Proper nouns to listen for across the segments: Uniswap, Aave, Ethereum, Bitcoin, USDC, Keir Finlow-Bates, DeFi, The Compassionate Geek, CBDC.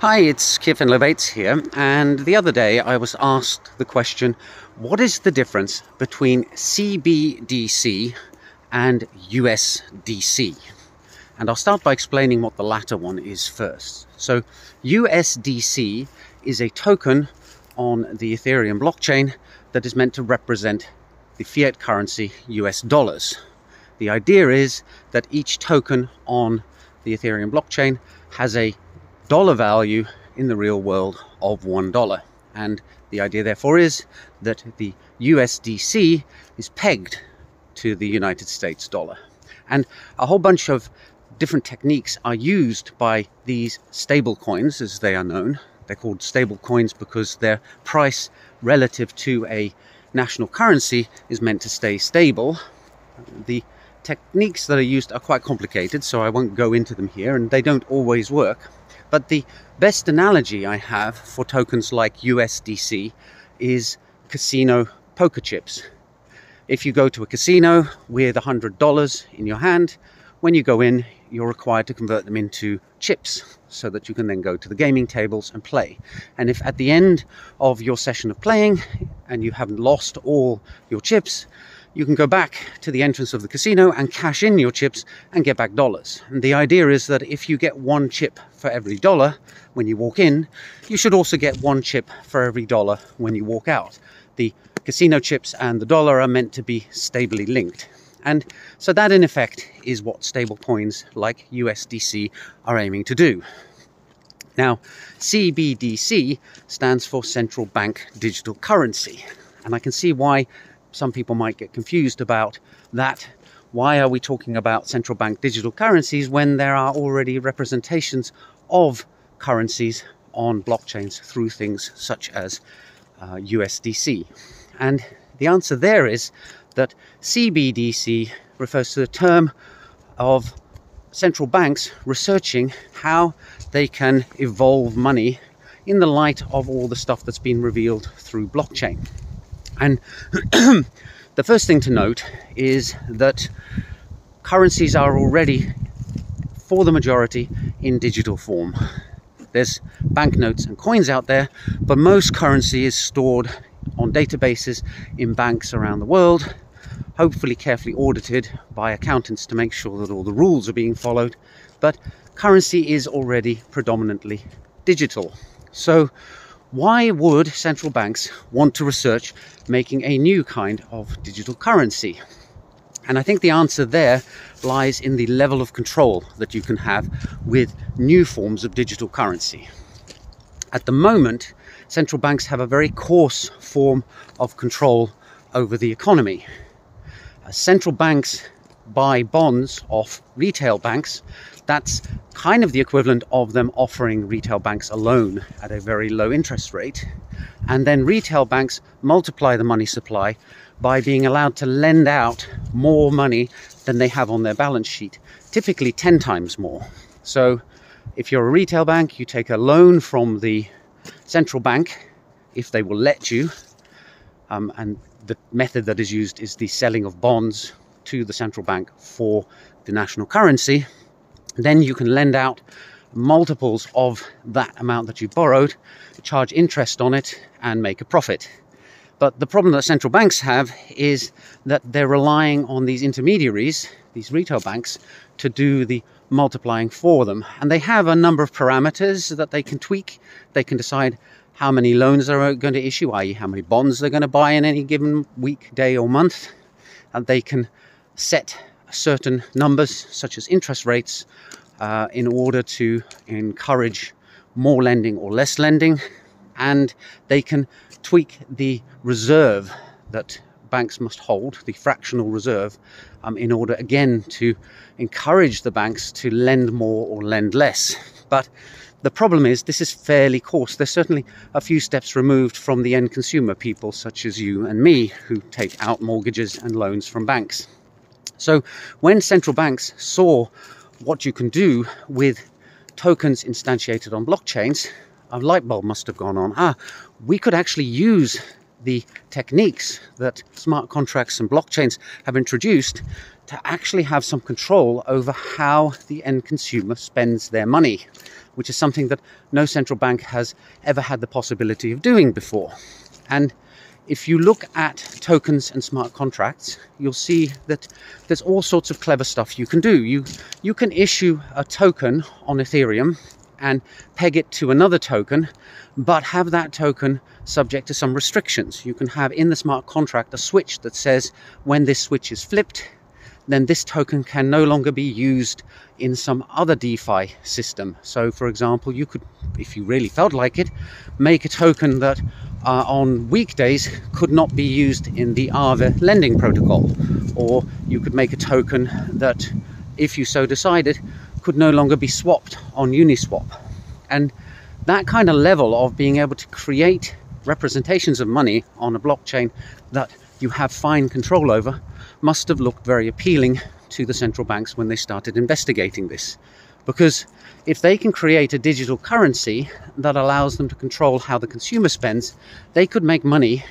Hi, it's Keir Finlow-Bates here, and the other day I was asked the question, what is the difference between CBDC and USDC? And I'll start by explaining what the latter one is first. So USDC is a token on the Ethereum blockchain that is meant to represent the fiat currency US dollars. The idea is that each token on the Ethereum blockchain has a dollar value in the real world of $1. And the idea therefore is that the USDC is pegged to the United States dollar. And a whole bunch of different techniques are used by these stable coins, as they are known. They're called stable coins because their price relative to a national currency is meant to stay stable. The techniques that are used are quite complicated, so I won't go into them here, and they don't always work. But the best analogy I have for tokens like USDC is casino poker chips. If you go to a casino with $100 in your hand, when you go in, you're required to convert them into chips so that you can then go to the gaming tables and play. And if at the end of your session of playing and you haven't lost all your chips, you can go back to the entrance of the casino and cash in your chips and get back dollars. And the idea is that if you get one chip for every dollar when you walk in, you should also get one chip for every dollar when you walk out. The casino chips and the dollar are meant to be stably linked. And so that, in effect, is what stable coins like USDC are aiming to do. Now, CBDC stands for Central Bank Digital Currency. And I can see why some people might get confused about that. Why are we talking about central bank digital currencies when there are already representations of currencies on blockchains through things such as USDC? And the answer there is that CBDC refers to the term of central banks researching how they can evolve money in the light of all the stuff that's been revealed through blockchain. And the first thing to note is that currencies are already, for the majority, in digital form. There's banknotes and coins out there, but most currency is stored on databases in banks around the world, hopefully carefully audited by accountants to make sure that all the rules are being followed. But currency is already predominantly digital. So why would central banks want to research making a new kind of digital currency? And I think the answer there lies in the level of control that you can have with new forms of digital currency. At the moment, central banks have a very coarse form of control over the economy. Central banks buy bonds off retail banks. That's kind of the equivalent of them offering retail banks a loan at a very low interest rate. And then retail banks multiply the money supply by being allowed to lend out more money than they have on their balance sheet, typically 10 times more. So if you're a retail bank, you take a loan from the central bank, if they will let you, and the method that is used is the selling of bonds to the central bank for the national currency. Then you can lend out multiples of that amount that you borrowed, charge interest on it, and make a profit. But the problem that central banks have is that they're relying on these intermediaries, these retail banks, to do the multiplying for them. And they have a number of parameters that they can tweak. They can decide how many loans they're going to issue, i.e. how many bonds they're going to buy in any given week, day, or month. And they can set certain numbers, such as interest rates, in order to encourage more lending or less lending. And they can tweak the reserve that banks must hold, the fractional reserve, in order, again, to encourage the banks to lend more or lend less. But the problem is this is fairly coarse. They're certainly a few steps removed from the end consumer, people such as you and me, who take out mortgages and loans from banks. So when central banks saw what you can do with tokens instantiated on blockchains, a light bulb must have gone on. We could actually use the techniques that smart contracts and blockchains have introduced to actually have some control over how the end consumer spends their money, which is something that no central bank has ever had the possibility of doing before. And if you look at tokens and smart contracts, you'll see that there's all sorts of clever stuff you can do. You can issue a token on Ethereum and peg it to another token, but have that token subject to some restrictions. You can have in the smart contract a switch that says when this switch is flipped, then this token can no longer be used in some other DeFi system. So for example, you could, if you really felt like it, make a token that on weekdays could not be used in the Aave lending protocol. Or you could make a token that, if you so decided, could no longer be swapped on Uniswap. And that kind of level of being able to create representations of money on a blockchain that you have fine control over must have looked very appealing to the central banks when they started investigating this. Because if they can create a digital currency that allows them to control how the consumer spends, they could make money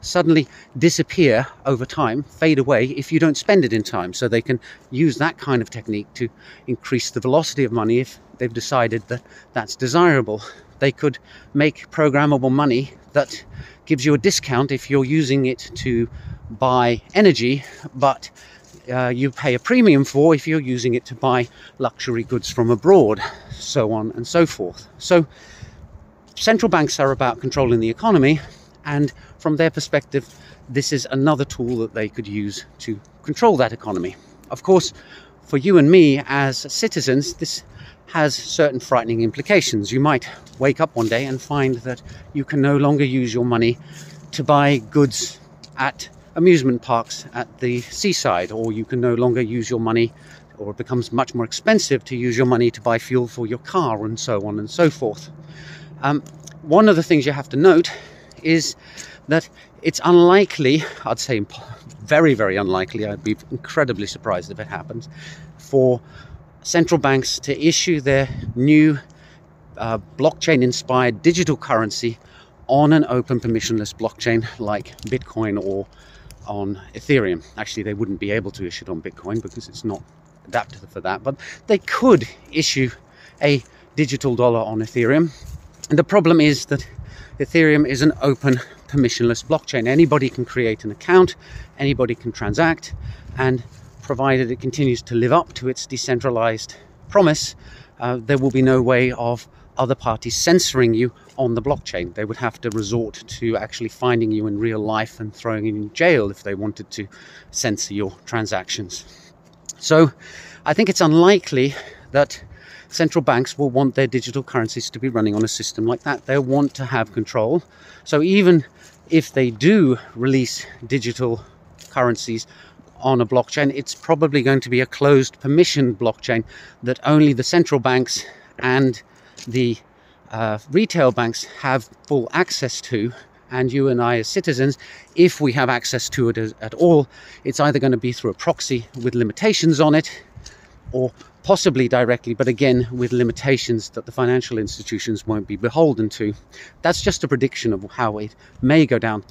suddenly disappear over time, fade away if you don't spend it in time. So they can use that kind of technique to increase the velocity of money if they've decided that that's desirable. They could make programmable money that gives you a discount if you're using it to buy energy, but you pay a premium for if you're using it to buy luxury goods from abroad, so on and so forth. So central banks are about controlling the economy, and from their perspective, this is another tool that they could use to control that economy. Of course, for you and me as citizens, this has certain frightening implications. You might wake up one day and find that you can no longer use your money to buy goods at amusement parks at the seaside, or you can no longer use your money, or it becomes much more expensive to use your money to buy fuel for your car, and so on and so forth. One of the things you have to note is that it's unlikely, I'd say very, very unlikely, I'd be incredibly surprised if it happens, for central banks to issue their new blockchain-inspired digital currency on an open permissionless blockchain like Bitcoin or on Ethereum. Actually, they wouldn't be able to issue it on Bitcoin because it's not adapted for that, but they could issue a digital dollar on Ethereum. And the problem is that Ethereum is an open permissionless blockchain. Anybody can create an account, anybody can transact, and provided it continues to live up to its decentralized promise, there will be no way of other parties censoring you on the blockchain. They would have to resort to actually finding you in real life and throwing you in jail if they wanted to censor your transactions. So I think it's unlikely that central banks will want their digital currencies to be running on a system like that. They'll want to have control. So even if they do release digital currencies on a blockchain, it's probably going to be a closed permissioned blockchain that only the central banks and the retail banks have full access to, and you and I as citizens, if we have access to it at all, it's either going to be through a proxy with limitations on it, or possibly directly, but again with limitations that the financial institutions won't be beholden to. That's just a prediction of how it may go down.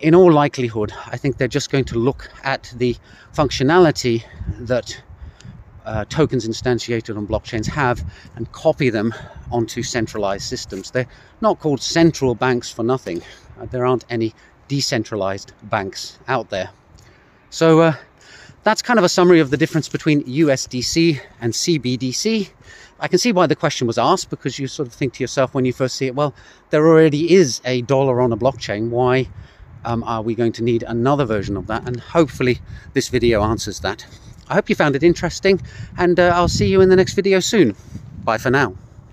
In all likelihood, I think they're just going to look at the functionality that tokens instantiated on blockchains have and copy them onto centralized systems. They're not called central banks for nothing. There aren't any decentralized banks out there. So that's kind of a summary of the difference between USDC and CBDC. I can see why the question was asked, because you sort of think to yourself when you first see it, well, there already is a dollar on a blockchain. Why are we going to need another version of that? And hopefully this video answers that. I hope you found it interesting, and I'll see you in the next video soon. Bye for now.